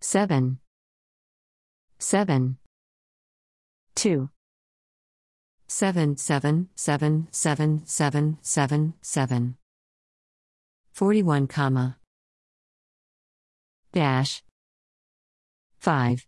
7 7 2 7 7 7 7 7 7 7 41, dash 5